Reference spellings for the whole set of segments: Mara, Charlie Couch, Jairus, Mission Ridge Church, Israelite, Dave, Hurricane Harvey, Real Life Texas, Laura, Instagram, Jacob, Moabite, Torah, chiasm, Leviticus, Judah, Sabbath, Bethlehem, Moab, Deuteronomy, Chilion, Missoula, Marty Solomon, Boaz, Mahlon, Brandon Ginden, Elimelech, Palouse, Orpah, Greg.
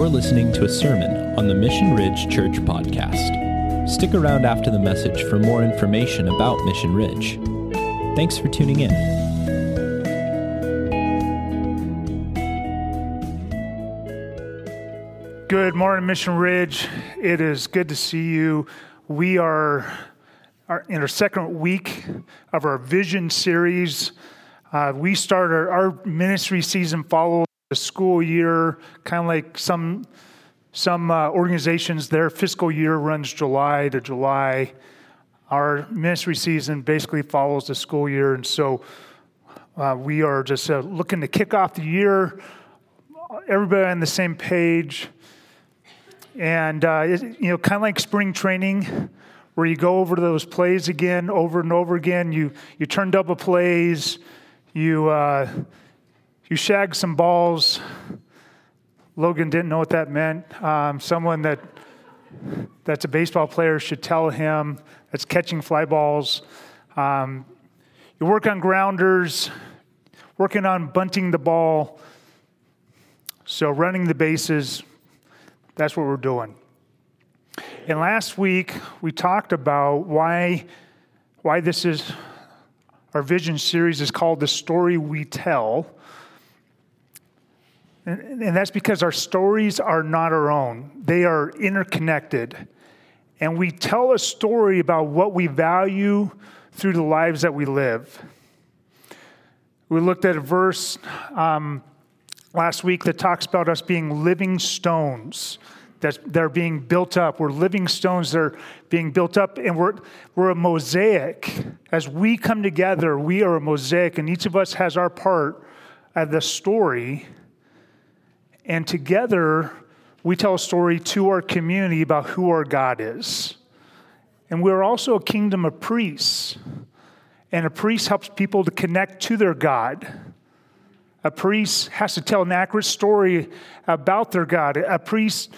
You're listening to a sermon on the Mission Ridge Church podcast. Stick around after the message for more information about Mission Ridge. Thanks for tuning in. Good morning, Mission Ridge. It is good to see you. We are in our second week of our Vision series. We start our ministry season follow the school year, kind of like some organizations, their fiscal year runs July to July. Our ministry season basically follows the school year, and so we are just looking to kick off the year, everybody on the same page, and kind of like spring training, where you go over those plays again, over and over again. You turn double plays, you shag some balls. Logan didn't know what that meant. Someone that's a baseball player should tell him. That's catching fly balls. You work on grounders, working on bunting the ball. So running the bases, that's what we're doing. And last week, we talked about why this is, our vision series is called The Story We Tell. And that's because our stories are not our own. They are interconnected. And we tell a story about what we value through the lives that we live. We looked at a verse last week that talks about us being living stones that are being built up. We're living stones that are being built up, and we're a mosaic. As we come together, we are a mosaic, and each of us has our part of the story. And together, we tell a story to our community about who our God is. And we're also a kingdom of priests. And a priest helps people to connect to their God. A priest has to tell an accurate story about their God. A priest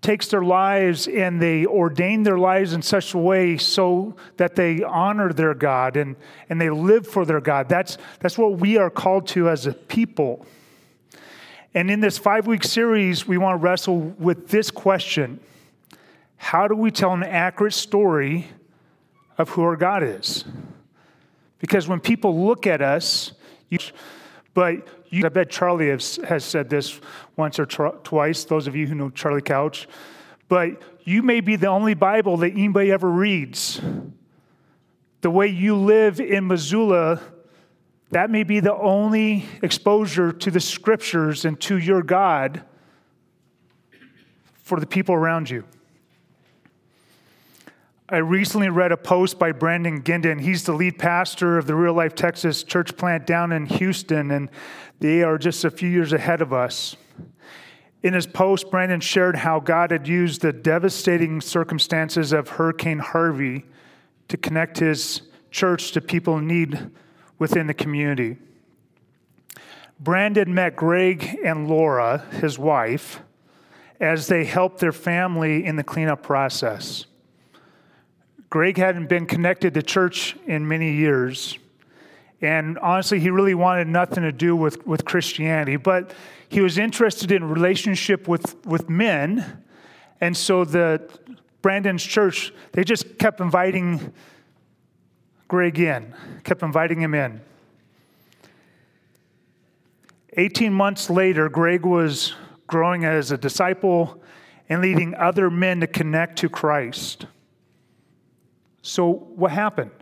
takes their lives and they ordain their lives in such a way so that they honor their God and they live for their God. That's what we are called to as a people. And in this 5-week series, we want to wrestle with this question. How do we tell an accurate story of who our God is? Because when people look at us, I bet Charlie has said this once or twice, those of you who know Charlie Couch, but you may be the only Bible that anybody ever reads. The way you live in Missoula, that may be the only exposure to the scriptures and to your God for the people around you. I recently read a post by Brandon Ginden. He's the lead pastor of the Real Life Texas church plant down in Houston, and they are just a few years ahead of us. In his post, Brandon shared how God had used the devastating circumstances of Hurricane Harvey to connect his church to people in need within the community. Brandon met Greg and Laura, his wife, as they helped their family in the cleanup process. Greg hadn't been connected to church in many years, and honestly, he really wanted nothing to do with Christianity, but he was interested in relationship with men, and so Brandon's church, they just kept inviting Greg him in. 18 months later, Greg was growing as a disciple and leading other men to connect to Christ. So what happened?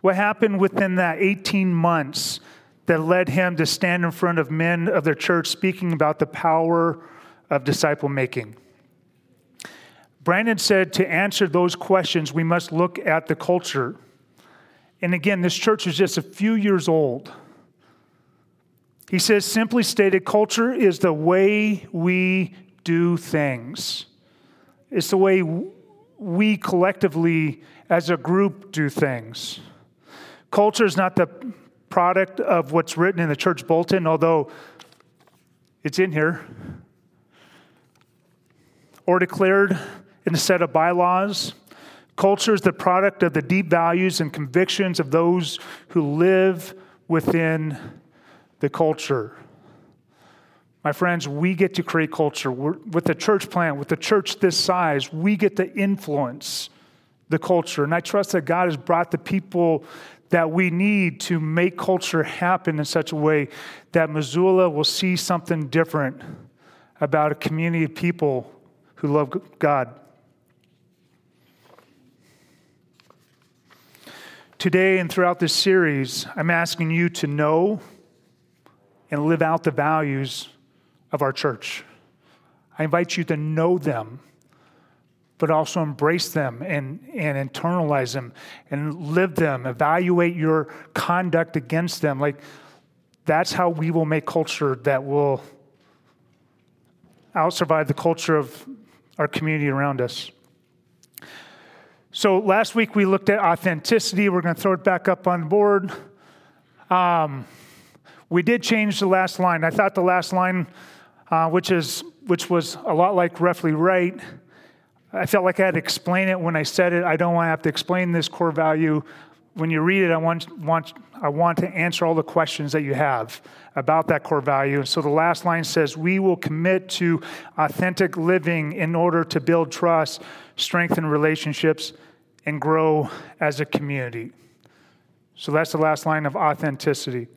What happened within that 18 months that led him to stand in front of men of their church speaking about the power of disciple making? Brandon said, to answer those questions, we must look at the culture. And again, this church is just a few years old. He says, simply stated, culture is the way we do things. It's the way we collectively, as a group, do things. Culture is not the product of what's written in the church bulletin, although it's in here, or declared in a set of bylaws. Culture is the product of the deep values and convictions of those who live within the culture. My friends, we get to create culture. With the church plant, with the church this size, we get to influence the culture. And I trust that God has brought the people that we need to make culture happen in such a way that Missoula will see something different about a community of people who love God. Today and throughout this series, I'm asking you to know and live out the values of our church. I invite you to know them, but also embrace them and internalize them and live them, evaluate your conduct against them. Like, that's how we will make culture that will out-survive the culture of our community around us. So last week we looked at authenticity. We're going to throw it back up on board. We did change the last line. I thought the last line, which was a lot like roughly right, I felt like I had to explain it when I said it. I don't want to have to explain this core value. When you read it, I want to answer all the questions that you have about that core value. And so the last line says, we will commit to authentic living in order to build trust, strengthen relationships, and grow as a community. So that's the last line of authenticity.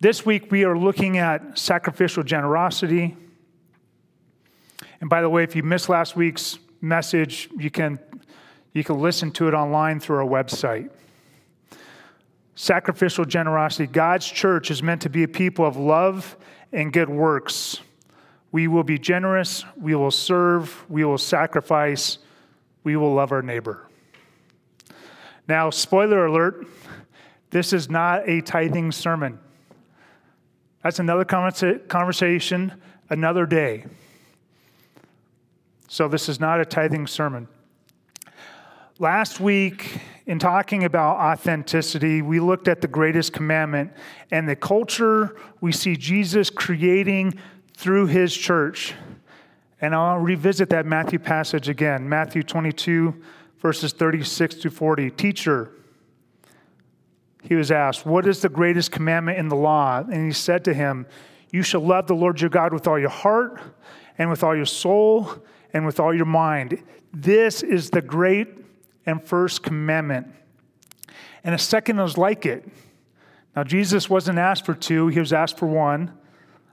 This week, we are looking at sacrificial generosity. And by the way, if you missed last week's message, you can listen to it online through our website. Sacrificial generosity. God's church is meant to be a people of love and good works. We will be generous. We will serve. We will sacrifice. We will love our neighbor. Now, spoiler alert, this is not a tithing sermon. That's another conversation, another day. So this is not a tithing sermon. Last week, in talking about authenticity, we looked at the greatest commandment and the culture we see Jesus creating through his church. And I'll revisit that Matthew passage again, Matthew 22, verses 36 to 40. Teacher, he was asked, what is the greatest commandment in the law? And he said to him, you shall love the Lord your God with all your heart and with all your soul and with all your mind. This is the great and first commandment. And a second is like it. Now, Jesus wasn't asked for two. He was asked for one.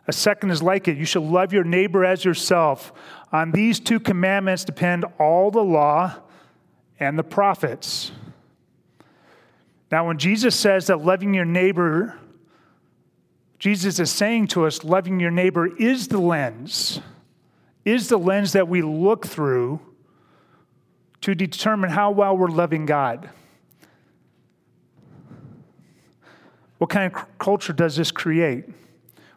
A second is like it. You shall love your neighbor as yourself. On these two commandments depend all the law and the prophets. Now, when Jesus says that loving your neighbor, Jesus is saying to us, loving your neighbor is the lens. Is the lens that we look through to determine how well we're loving God. What kind of culture does this create?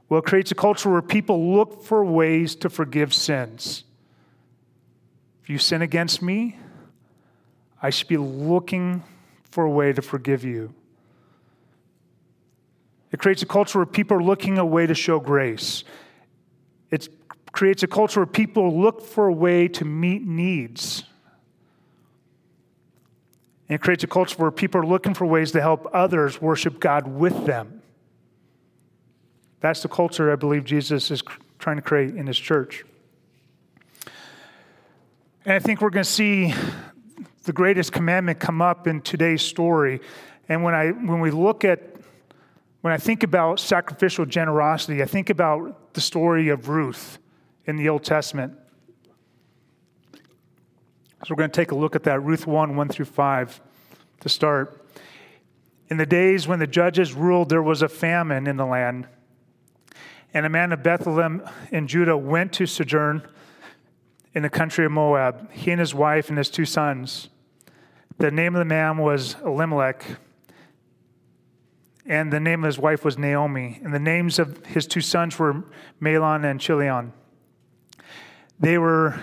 Well, it creates a culture where people look for ways to forgive sins. If you sin against me, I should be looking for a way to forgive you. It creates a culture where people are looking a way to show grace. It creates a culture where people look for a way to meet needs. And it creates a culture where people are looking for ways to help others worship God with them. That's the culture I believe Jesus is trying to create in his church. And I think we're going to see the greatest commandment come up in today's story. And when I think about sacrificial generosity, I think about the story of Ruth in the Old Testament. So we're going to take a look at that, Ruth 1:1 through 5 to start. In the days when the judges ruled, there was a famine in the land. And a man of Bethlehem in Judah went to sojourn in the country of Moab, he and his wife and his two sons. The name of the man was Elimelech, and the name of his wife was Naomi. And the names of his two sons were Mahlon and Chilion. They were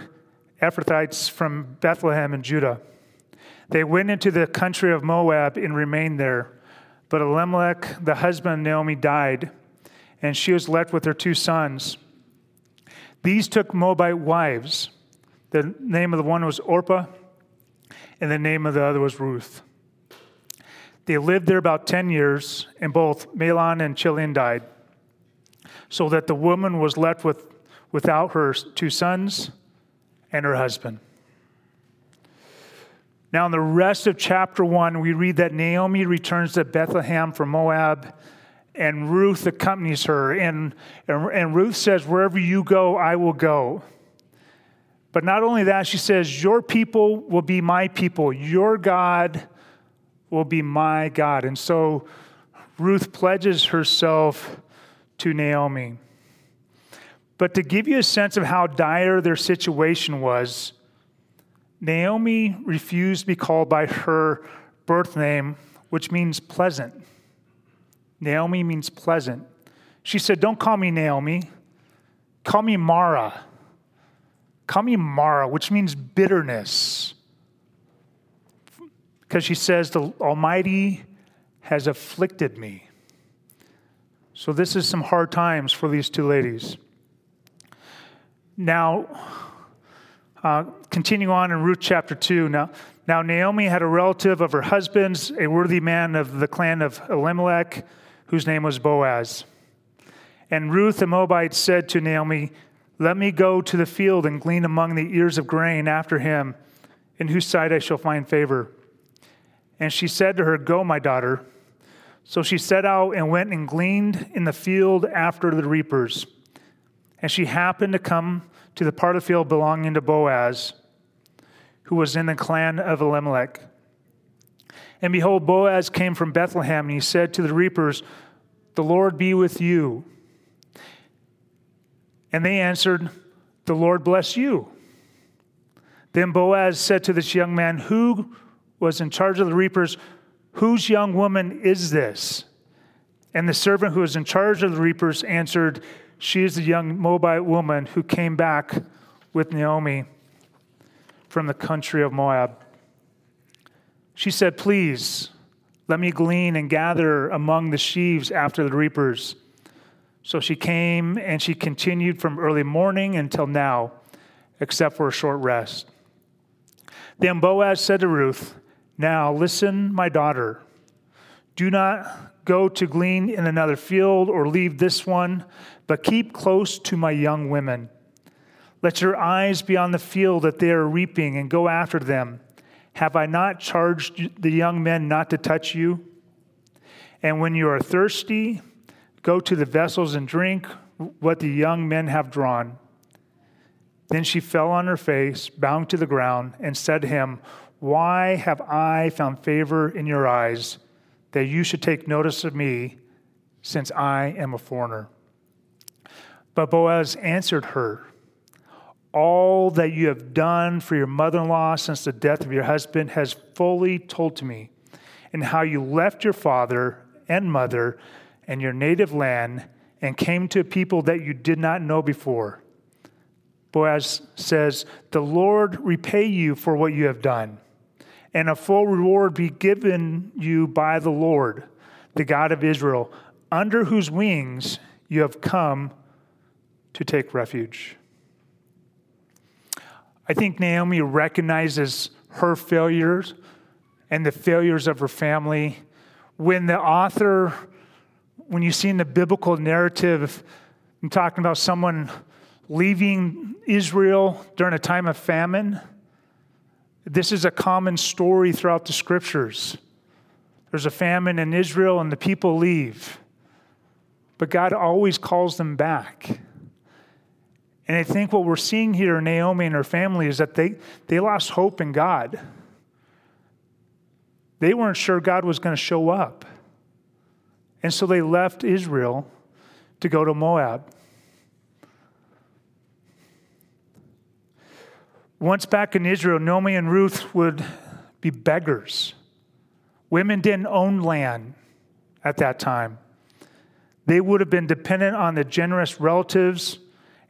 Ephrathites from Bethlehem in Judah. They went into the country of Moab and remained there. But Elimelech, the husband of Naomi, died, and she was left with her two sons. These took Moabite wives. The name of the one was Orpah, and the name of the other was Ruth. They lived there about 10 years, and both Mahlon and Chilion died. so that the woman was left without her two sons and her husband. Now, in the rest of chapter 1, we read that Naomi returns to Bethlehem from Moab, and Ruth accompanies her. And Ruth says, "Wherever you go, I will go." But not only that, she says, "Your people will be my people. Your God will be my God." And so Ruth pledges herself to Naomi. But to give you a sense of how dire their situation was, Naomi refused to be called by her birth name, which means pleasant. Naomi means pleasant. She said, "Don't call me Naomi. Call me Mara. Call me Mara," which means bitterness. Because she says, "The Almighty has afflicted me." So this is some hard times for these two ladies. Now, continue on in Ruth chapter 2. Now Naomi had a relative of her husband's, a worthy man of the clan of Elimelech, whose name was Boaz. And Ruth the Moabite said to Naomi, "Let me go to the field and glean among the ears of grain after him, in whose sight I shall find favor." And she said to her, "Go, my daughter." So she set out and went and gleaned in the field after the reapers. And she happened to come to the part of the field belonging to Boaz, who was in the clan of Elimelech. And behold, Boaz came from Bethlehem, and he said to the reapers, "The Lord be with you." And they answered, "The Lord bless you." Then Boaz said to this young man who was in charge of the reapers, "Whose young woman is this?" And the servant who was in charge of the reapers answered, "She is the young Moabite woman who came back with Naomi from the country of Moab. She said, 'Please, let me glean and gather among the sheaves after the reapers.' So she came, and she continued from early morning until now, except for a short rest." Then Boaz said to Ruth, "Now listen, my daughter. Do not go to glean in another field or leave this one, but keep close to my young women. Let your eyes be on the field that they are reaping, and go after them. Have I not charged the young men not to touch you? And when you are thirsty, go to the vessels and drink what the young men have drawn." Then she fell on her face, bowed to the ground, and said to him, "Why have I found favor in your eyes, that you should take notice of me, since I am a foreigner?" But Boaz answered her, "All that you have done for your mother-in-law since the death of your husband has fully told to me, and how you left your father and mother and your native land and came to a people that you did not know before." Boaz says, "The Lord repay you for what you have done, and a full reward be given you by the Lord, the God of Israel, under whose wings you have come to take refuge." I think Naomi recognizes her failures and the failures of her family. When you see in the biblical narrative, I'm talking about someone leaving Israel during a time of famine. This is a common story throughout the scriptures. There's a famine in Israel, and the people leave. But God always calls them back. And I think what we're seeing here in Naomi and her family is that they lost hope in God. They weren't sure God was going to show up. And so they left Israel to go to Moab. Once back in Israel, Naomi and Ruth would be beggars. Women didn't own land at that time. They would have been dependent on the generous relatives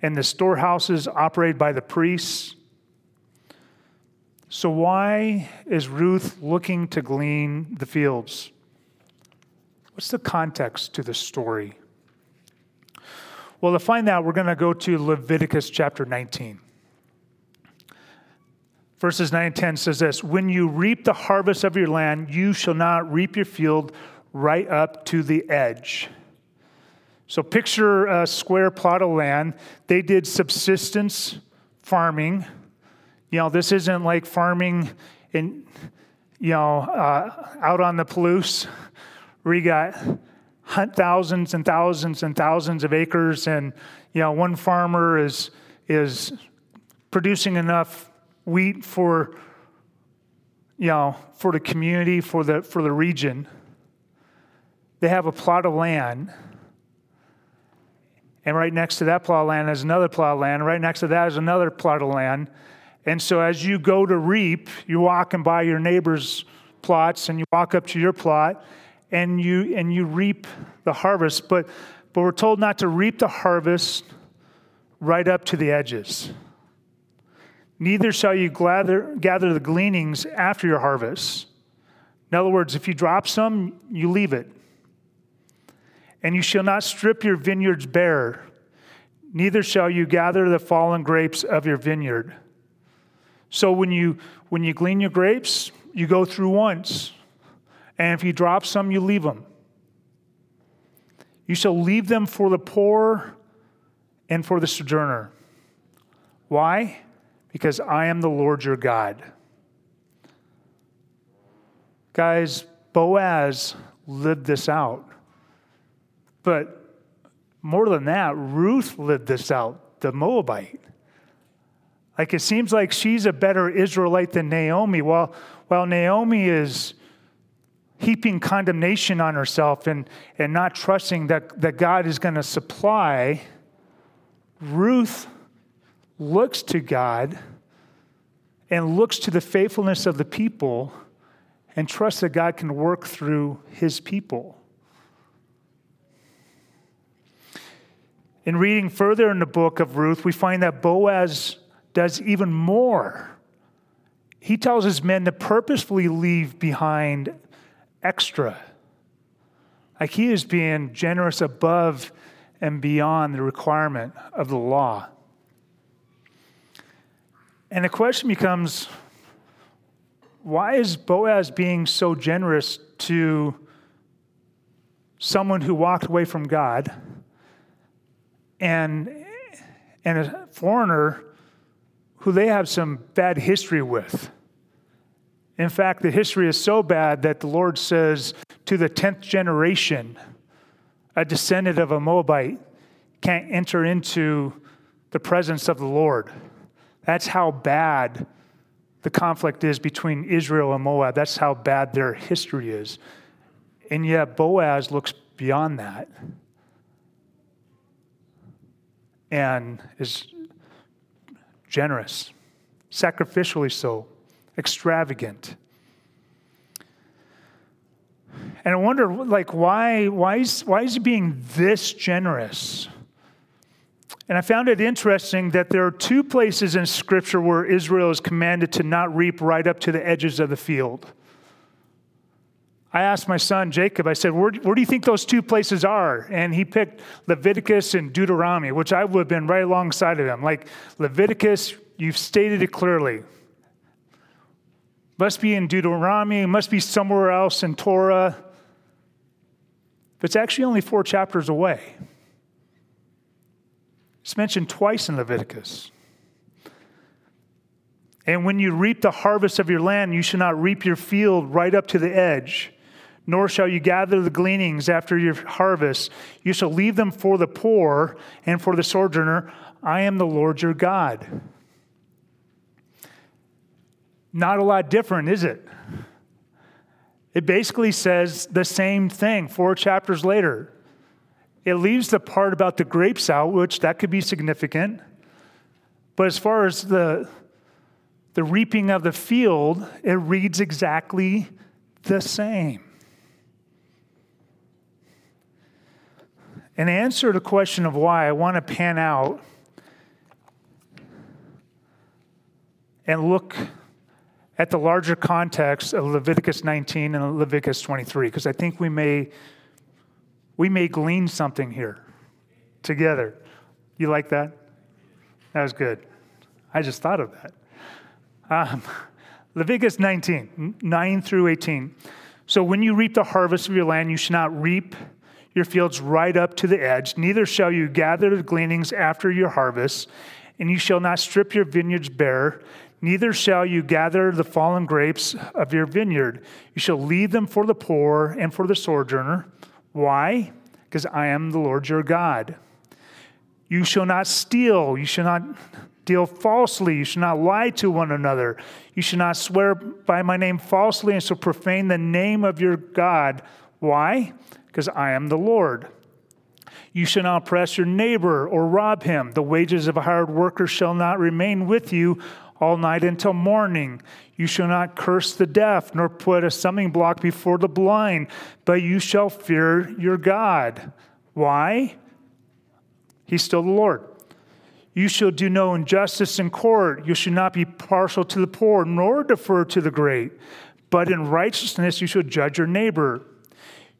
and the storehouses operated by the priests. So why is Ruth looking to glean the fields? What's the context to this story? Well, to find out, we're going to go to Leviticus chapter 19. Verses 9 and 10 says this: "When you reap the harvest of your land, you shall not reap your field right up to the edge. So picture a square plot of land. They did subsistence farming. You know, this isn't like farming in, you know, out on the Palouse where you got thousands and thousands and thousands of acres, and, you know, one farmer is producing enough wheat for, you know, for the community, for the region. They have a plot of land. And right next to that plot of land is another plot of land. Right next to that is another plot of land. And so as you go to reap, you walk and buy your neighbor's plots, and you walk up to your plot, and you reap the harvest. But we're told not to reap the harvest right up to the edges. Neither shall you gather the gleanings after your harvest. In other words, if you drop some, you leave it. And you shall not strip your vineyards bare, neither shall you gather the fallen grapes of your vineyard. So when you glean your grapes, you go through once. And if you drop some, you leave them. You shall leave them for the poor and for the sojourner. Why? Because I am the Lord your God. Guys, Boaz lived this out. But more than that, Ruth lived this out, the Moabite. Like, it seems like she's a better Israelite than Naomi. While Naomi is heaping condemnation on herself and not trusting that God is going to supply, Ruth looks to God and looks to the faithfulness of the people and trusts that God can work through his people. In reading further in the book of Ruth, we find that Boaz does even more. He tells his men to purposefully leave behind extra. Like, he is being generous above and beyond the requirement of the law. And the question becomes, why is Boaz being so generous to someone who walked away from God? And a foreigner who they have some bad history with. In fact, the history is so bad that the Lord says to the 10th generation, a descendant of a Moabite can't enter into the presence of the Lord. That's how bad the conflict is between Israel and Moab. That's how bad their history is. And yet Boaz looks beyond that and is generous, sacrificially so, extravagant. And I wonder, like, why is he being this generous? And I found it interesting that there are two places in Scripture where Israel is commanded to not reap right up to the edges of the field. I asked my son, Jacob, I said, where do you think those two places are? And he picked Leviticus and Deuteronomy, which I would have been right alongside of him. Like, Leviticus, you've stated it clearly. Must be in Deuteronomy, must be somewhere else in Torah. But it's actually only 4 chapters away. It's mentioned twice in Leviticus. And when you reap the harvest of your land, you shall not reap your field right up to the edge, nor shall you gather the gleanings after your harvest. You shall leave them for the poor and for the sojourner. I am the Lord your God. Not a lot different, is it? It basically says the same thing 4 chapters later. It leaves the part about the grapes out, which that could be significant. But as far as the reaping of the field, it reads exactly the same. And to answer the question of why, I want to pan out and look at the larger context of Leviticus 19 and Leviticus 23, because I think we may glean something here together. You like that? That was good. I just thought of that. Leviticus 19, 9 through 18. So when you reap the harvest of your land, you shall not reap your fields right up to the edge. Neither shall you gather the gleanings after your harvest, and you shall not strip your vineyards bare. Neither shall you gather the fallen grapes of your vineyard. You shall leave them for the poor and for the sojourner. Why? Because I am the Lord your God. You shall not steal. You shall not deal falsely. You shall not lie to one another. You shall not swear by my name falsely and so profane the name of your God. Why? Because I am the Lord. You shall not oppress your neighbor or rob him. The wages of a hired worker shall not remain with you all night until morning. You shall not curse the deaf, nor put a stumbling block before the blind, but you shall fear your God. Why? He's still the Lord. You shall do no injustice in court. You shall not be partial to the poor, nor defer to the great, but in righteousness you shall judge your neighbor.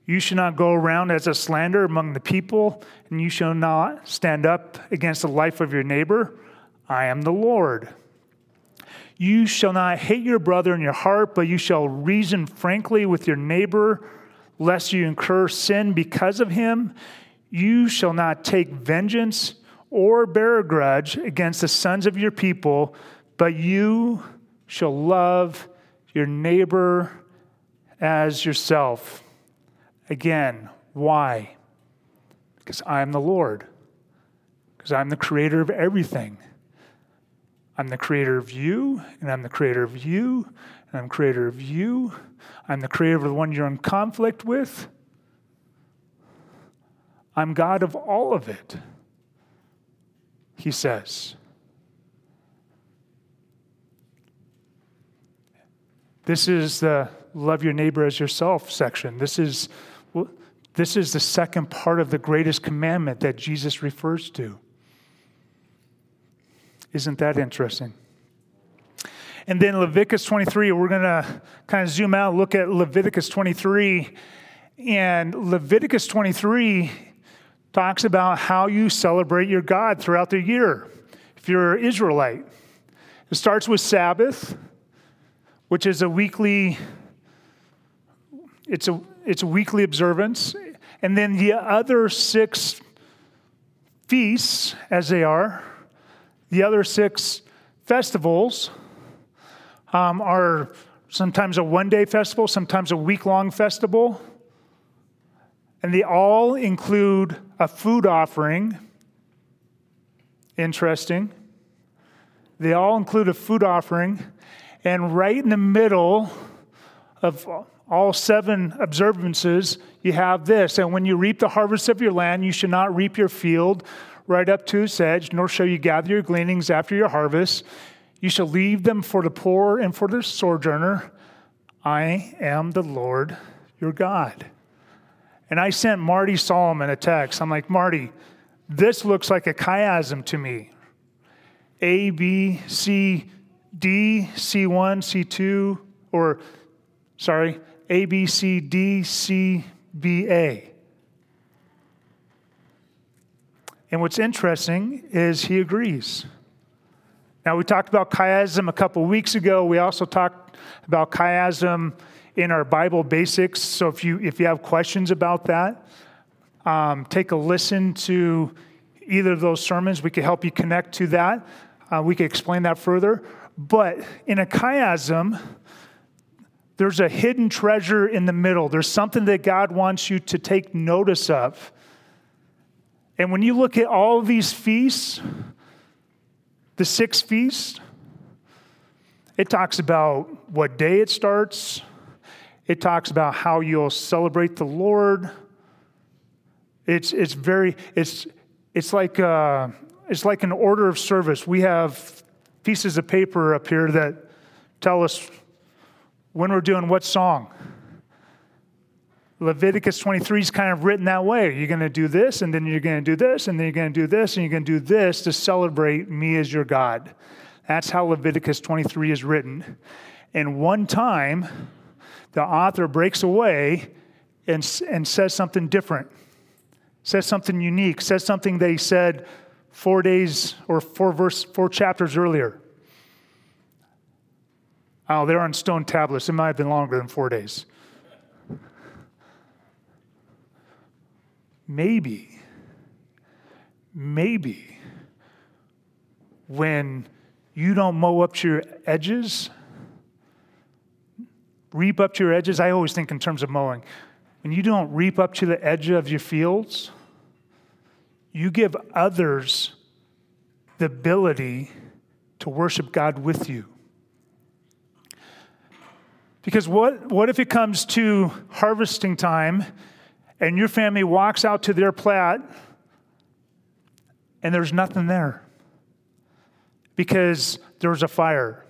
You shall not go around as a slanderer among the people, and you shall not stand up against the life of your neighbor. I am the Lord. You shall not hate your brother in your heart, but you shall reason frankly with your neighbor, lest you incur sin because of him. You shall not take vengeance or bear a grudge against the sons of your people, but you shall love your neighbor as yourself. Again, why? Because I am the Lord. Because I'm the creator of everything. I'm the creator of you, and I'm the creator of you, and I'm the creator of you. I'm the creator of the one you're in conflict with. I'm God of all of it, he says. This is the love your neighbor as yourself section. This is the second part of the greatest commandment that Jesus refers to. Isn't that interesting? And then Leviticus 23, we're going to kind of zoom out, look at Leviticus 23. And Leviticus 23 talks about how you celebrate your God throughout the year, if you're an Israelite. It starts with Sabbath, which is a weekly observance. And then the other six feasts, as they are, the other six festivals are sometimes a one-day festival, sometimes a week-long festival. And they all include a food offering. Interesting. They all include a food offering. And right in the middle of all seven observances, you have this. And when you reap the harvest of your land, you should not reap your field right up to its edge, nor shall you gather your gleanings after your harvest. You shall leave them for the poor and for the sojourner. I am the Lord your God. And I sent Marty Solomon a text. I'm like, Marty, this looks like a chiasm to me. A, B, C, D, C1, C2, or sorry, A, B, C, D, C, B, A. And what's interesting is he agrees. Now, we talked about chiasm a couple weeks ago. We also talked about chiasm in our Bible basics. So if you have questions about that, take a listen to either of those sermons. We could help you connect to that. We could explain that further. But in a chiasm, there's a hidden treasure in the middle. There's something that God wants you to take notice of. And when you look at all these feasts, the six feasts, it talks about what day it starts. It talks about how you'll celebrate the Lord. It's like an order of service. We have pieces of paper up here that tell us when we're doing what song. Leviticus 23 is kind of written that way. You're going to do this, and then you're going to do this, and then you're going to do this, and you're going to do this to celebrate me as your God. That's how Leviticus 23 is written. And one time, the author breaks away and says something different, says something unique, says something that he said 4 days or four chapters earlier. Oh, they're on stone tablets. It might have been longer than 4 days. Maybe when you don't mow up to your edges, reap up to your edges. I always think in terms of mowing. When you don't reap up to the edge of your fields, you give others the ability to worship God with you. Because what if it comes to harvesting time and your family walks out to their plat and there's nothing there? Because there was a fire.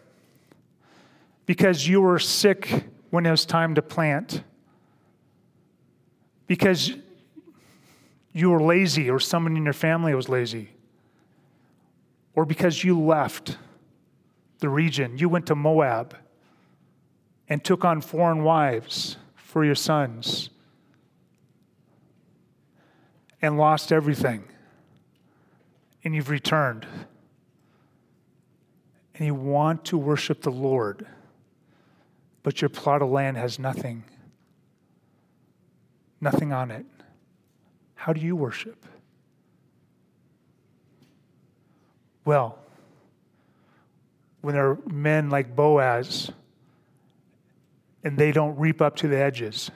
Because you were sick when it was time to plant. Because you were lazy, or someone in your family was lazy. Or because you left the region. You went to Moab and took on foreign wives for your sons and lost everything. And you've returned. And you want to worship the Lord, but your plot of land has nothing on it. How do you worship? Well, when there are men like Boaz, and they don't reap up to the edges.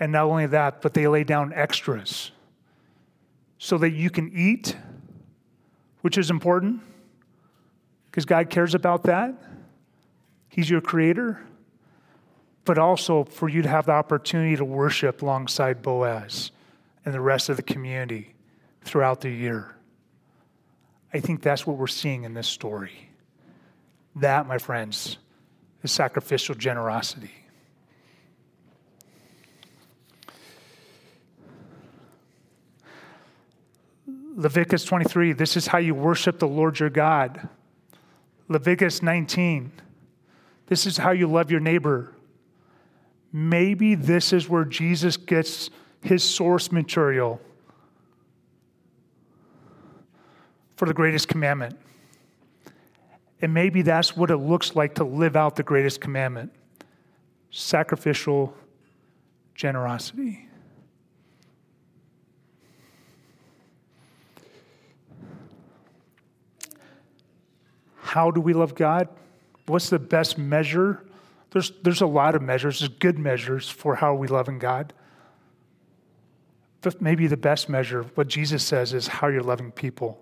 And not only that, but they lay down extras so that you can eat, which is important because God cares about that. He's your creator. But also for you to have the opportunity to worship alongside Boaz and the rest of the community throughout the year. I think that's what we're seeing in this story. That, my friends, is sacrificial generosity. Leviticus 23, this is how you worship the Lord your God. Leviticus 19, this is how you love your neighbor. Maybe this is where Jesus gets his source material for the greatest commandment. And maybe that's what it looks like to live out the greatest commandment, sacrificial generosity. How do we love God? What's the best measure? There's a lot of measures, there's good measures for how we love in God. But maybe the best measure, what Jesus says, is how you're loving people.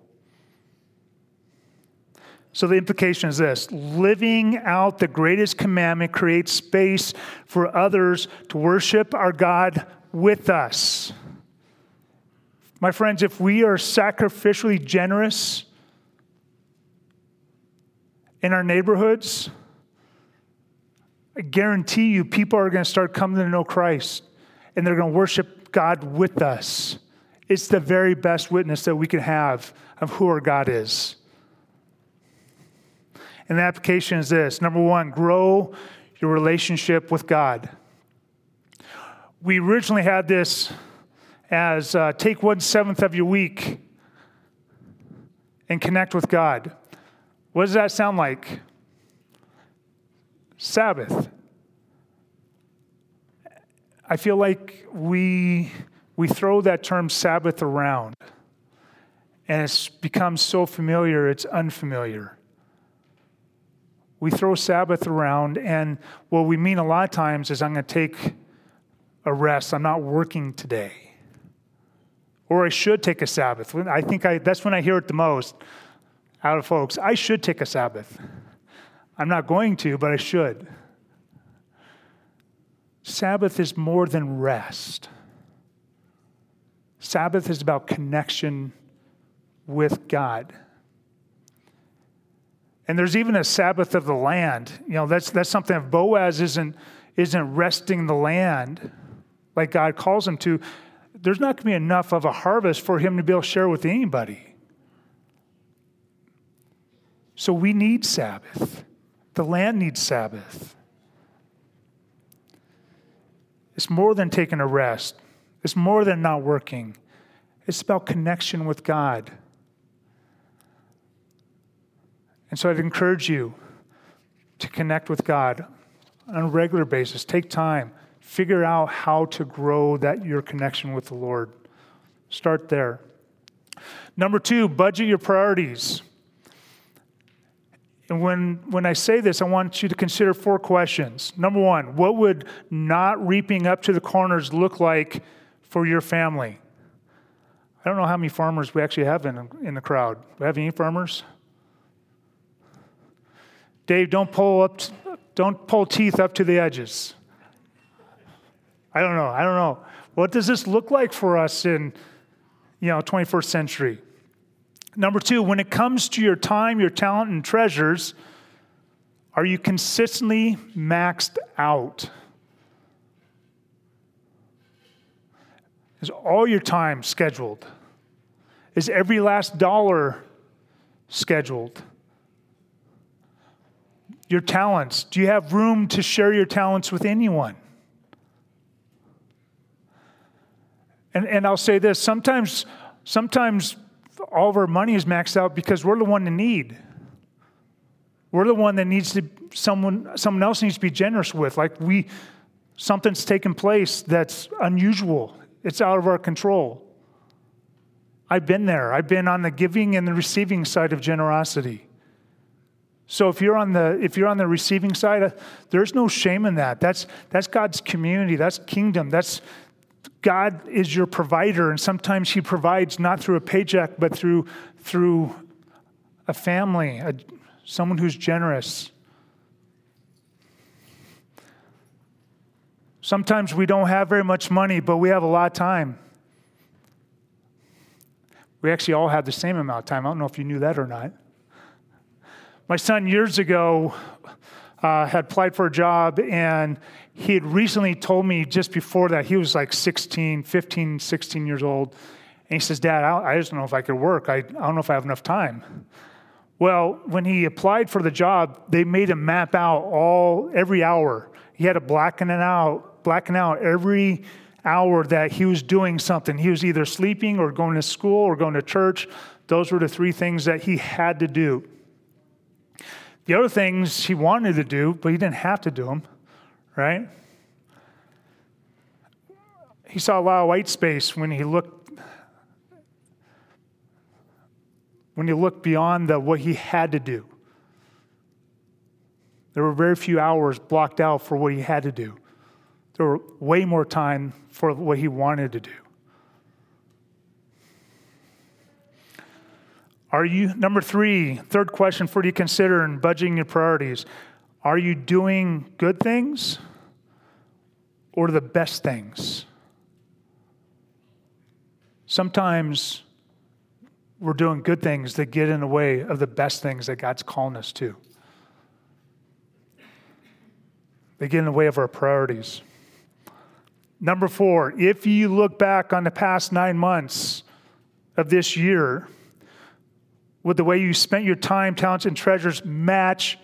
So the implication is this: living out the greatest commandment creates space for others to worship our God with us. My friends, if we are sacrificially generous in our neighborhoods, I guarantee you people are going to start coming to know Christ and they're going to worship God with us. It's the very best witness that we can have of who our God is. And the application is this. Number one, grow your relationship with God. We originally had this as take 1/7 of your week and connect with God. What does that sound like? Sabbath. I feel like we throw that term Sabbath around, and it's become so familiar, it's unfamiliar. We throw Sabbath around, and what we mean a lot of times is I'm going to take a rest. I'm not working today. Or I should take a Sabbath. I think that's when I hear it the most out of folks. I should take a Sabbath. I'm not going to, but I should. Sabbath is more than rest. Sabbath is about connection with God. And there's even a Sabbath of the land. You know, that's something. If Boaz isn't resting the land like God calls him to, there's not going to be enough of a harvest for him to be able to share with anybody. So we need Sabbath. The land needs Sabbath. It's more than taking a rest. It's more than not working. It's about connection with God. And so I'd encourage you to connect with God on a regular basis. Take time, Figure out how to grow that your connection with the Lord. Start there. Number two, budget your priorities. And when I say this, I want you to consider four questions. Number one, what would not reaping up to the corners look like for your family? I don't know how many farmers we actually have in the crowd. Do we have any farmers? Dave, don't pull teeth up to the edges. I don't know. What does this look like for us in 21st century? Number two, when it comes to your time, your talent, and treasures, are you consistently maxed out? Is all your time scheduled? Is every last dollar scheduled? Your talents, do you have room to share your talents with anyone? And I'll say this, sometimes all of our money is maxed out because we're the one in need. We're the one that needs to, someone else needs to be generous with. Like something's taken place that's unusual. It's out of our control. I've been there. I've been on the giving and the receiving side of generosity. So if you're on the receiving side, there's no shame in that. That's God's community. That's kingdom. That's God is your provider, and sometimes he provides not through a paycheck, but through a family, someone who's generous. Sometimes we don't have very much money, but we have a lot of time. We actually all have the same amount of time. I don't know if you knew that or not. My son years ago had applied for a job, and he had recently told me just before that, he was like 16 years old. And he says, Dad, I just don't know if I could work. I don't know if I have enough time. Well, when he applied for the job, they made him map out every hour. He had to blacken out every hour that he was doing something. He was either sleeping or going to school or going to church. Those were the three things that he had to do. The other things he wanted to do, but he didn't have to do them, right? He saw a lot of white space when he looked beyond what he had to do. There were very few hours blocked out for what he had to do. There were way more time for what he wanted to do. Number three, third question for you to consider in budgeting your priorities. Are you doing good things or the best things? Sometimes we're doing good things that get in the way of the best things that God's calling us to. They get in the way of our priorities. Number four, if you look back on the past 9 months of this year, would the way you spent your time, talents, and treasures match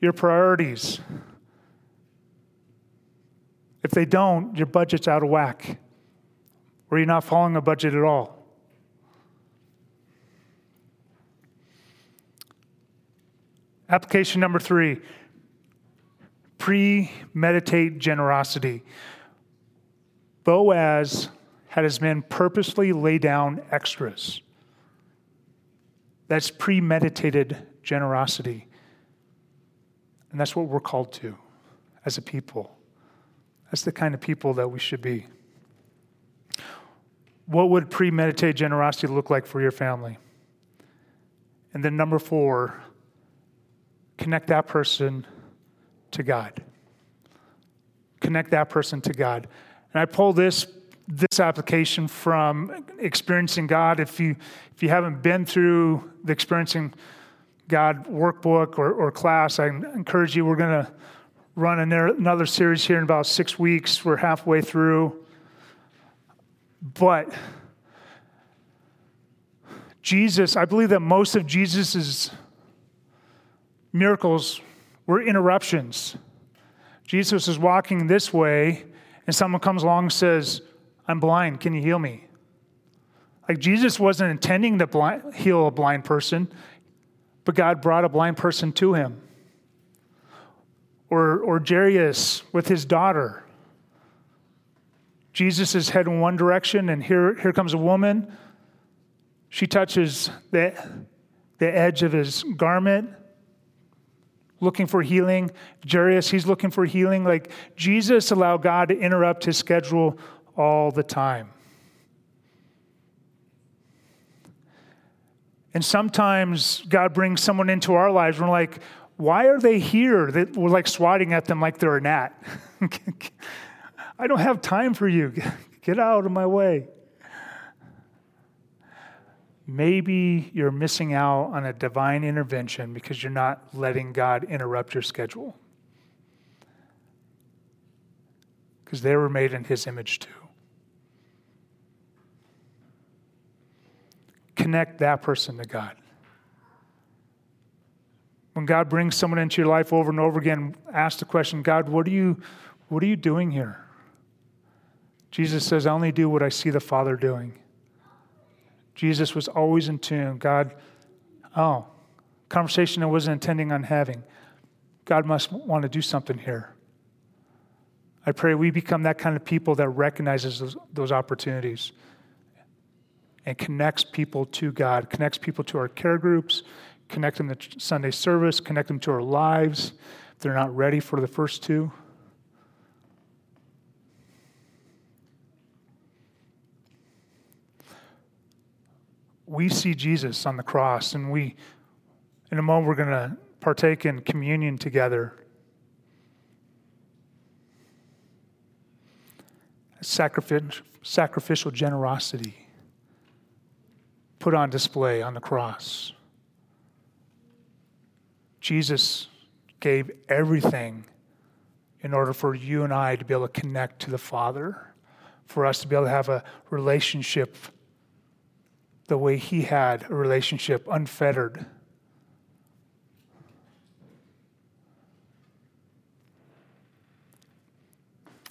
your priorities? If they don't, your budget's out of whack, or you're not following a budget at all. Application number three. Premeditate generosity. Boaz had his men purposely lay down extras. That's premeditated generosity. And that's what we're called to as a people. That's the kind of people that we should be. What would premeditated generosity look like for your family? And then number four, connect that person to God. Connect that person to God. And I pull this application from Experiencing God. If you haven't been through the Experiencing God workbook or class, I encourage you. We're going to run another series here in about 6 weeks. We're halfway through. But Jesus, I believe that most of Jesus's miracles were interruptions. Jesus is walking this way, and someone comes along and says, I'm blind. Can you heal me? Like Jesus wasn't intending to heal a blind person, but God brought a blind person to him. Or Jairus with his daughter. Jesus is heading one direction, and here comes a woman. She touches the edge of his garment, looking for healing. Jairus, he's looking for healing. Like, Jesus allowed God to interrupt his schedule all the time. And sometimes God brings someone into our lives, and we're like, why are they here? We're like swatting at them like they're a gnat. I don't have time for you. Get out of my way. Maybe you're missing out on a divine intervention because you're not letting God interrupt your schedule. Because they were made in his image too. Connect that person to God. When God brings someone into your life over and over again, ask the question, God, what are you doing here? Jesus says, I only do what I see the Father doing. Jesus was always in tune. God, conversation I wasn't intending on having. God must want to do something here. I pray we become that kind of people that recognizes those opportunities and connects people to God, connects people to our care groups, connect them to Sunday service, connect them to our lives. If they're not ready for the first two. We see Jesus on the cross, and in a moment, we're going to partake in communion together. Sacrificial generosity put on display on the cross. Jesus gave everything in order for you and I to be able to connect to the Father, for us to be able to have a relationship the way he had a relationship, unfettered.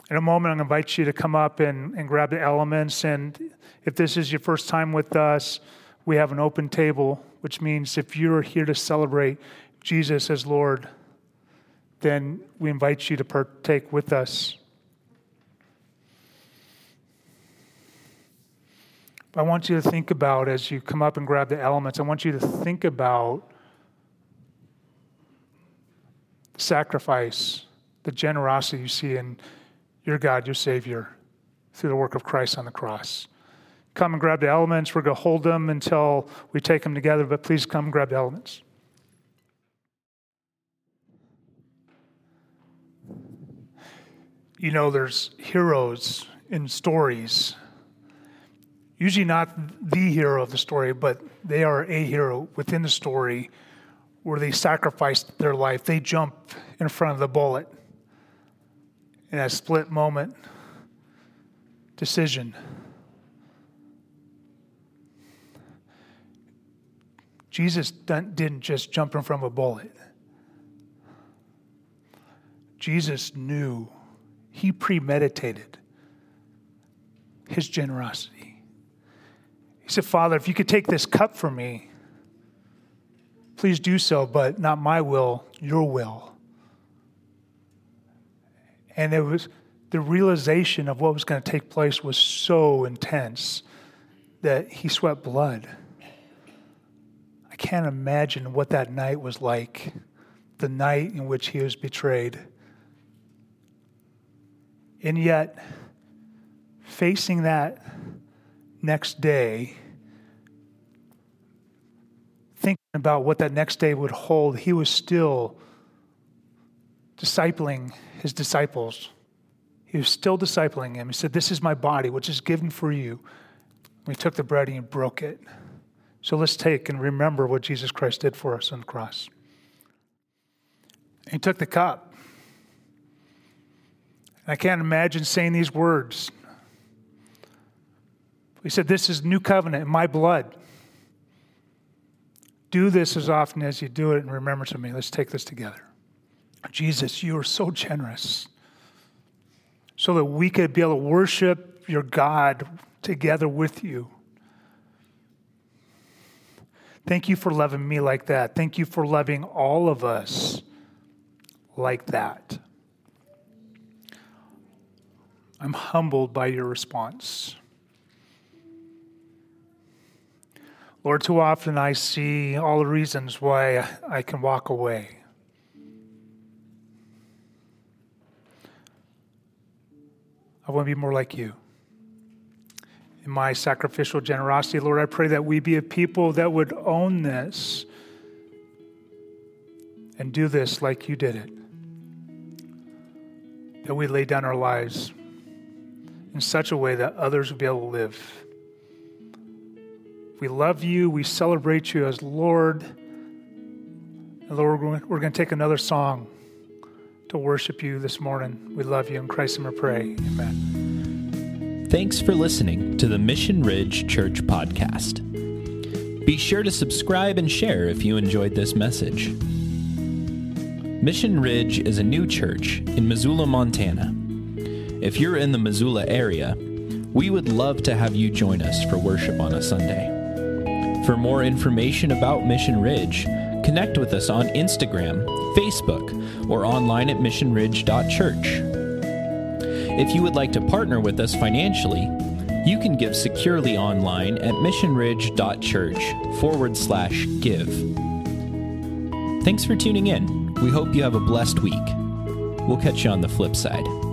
In a moment, I'm going to invite you to come up and grab the elements. And if this is your first time with us, we have an open table, which means if you're here to celebrate Jesus as Lord, then we invite you to partake with us. I want you to think about, as you come up and grab the elements, I want you to think about the sacrifice, the generosity you see in your God, your Savior, through the work of Christ on the cross. Come and grab the elements. We're going to hold them until we take them together, but please come grab the elements. You know, there's heroes in stories. Usually not the hero of the story, but they are a hero within the story where they sacrificed their life. They jump in front of the bullet in a split moment decision. Jesus didn't just jump in front of a bullet. Jesus knew. He premeditated his generosity. He said, Father, if you could take this cup from me, please do so, but not my will, your will. And it was the realization of what was going to take place was so intense that he sweat blood. I can't imagine what that night was like, the night in which he was betrayed. And yet, facing that next day, thinking about what that next day would hold, he was still discipling his disciples. He was still discipling him. He said, this is my body, which is given for you. We took the bread and he broke it. So let's take and remember what Jesus Christ did for us on the cross. And he took the cup. I can't imagine saying these words. He said, this is new covenant in my blood. Do this as often as you do it in remembrance of me. Let's take this together. Jesus, you are so generous so that we could be able to worship your God together with you. Thank you for loving me like that. Thank you for loving all of us like that. I'm humbled by your response. Lord, too often I see all the reasons why I can walk away. I want to be more like you. In my sacrificial generosity, Lord, I pray that we be a people that would own this and do this like you did it. That we lay down our lives in such a way that others will be able to live. We love you. We celebrate you as Lord. And Lord, we're going to take another song to worship you this morning. We love you. In Christ's name we pray. Amen. Thanks for listening to the Mission Ridge Church Podcast. Be sure to subscribe and share if you enjoyed this message. Mission Ridge is a new church in Missoula, Montana. If you're in the Missoula area, we would love to have you join us for worship on a Sunday. For more information about Mission Ridge, connect with us on Instagram, Facebook, or online at missionridge.church. If you would like to partner with us financially, you can give securely online at missionridge.church/give. Thanks for tuning in. We hope you have a blessed week. We'll catch you on the flip side.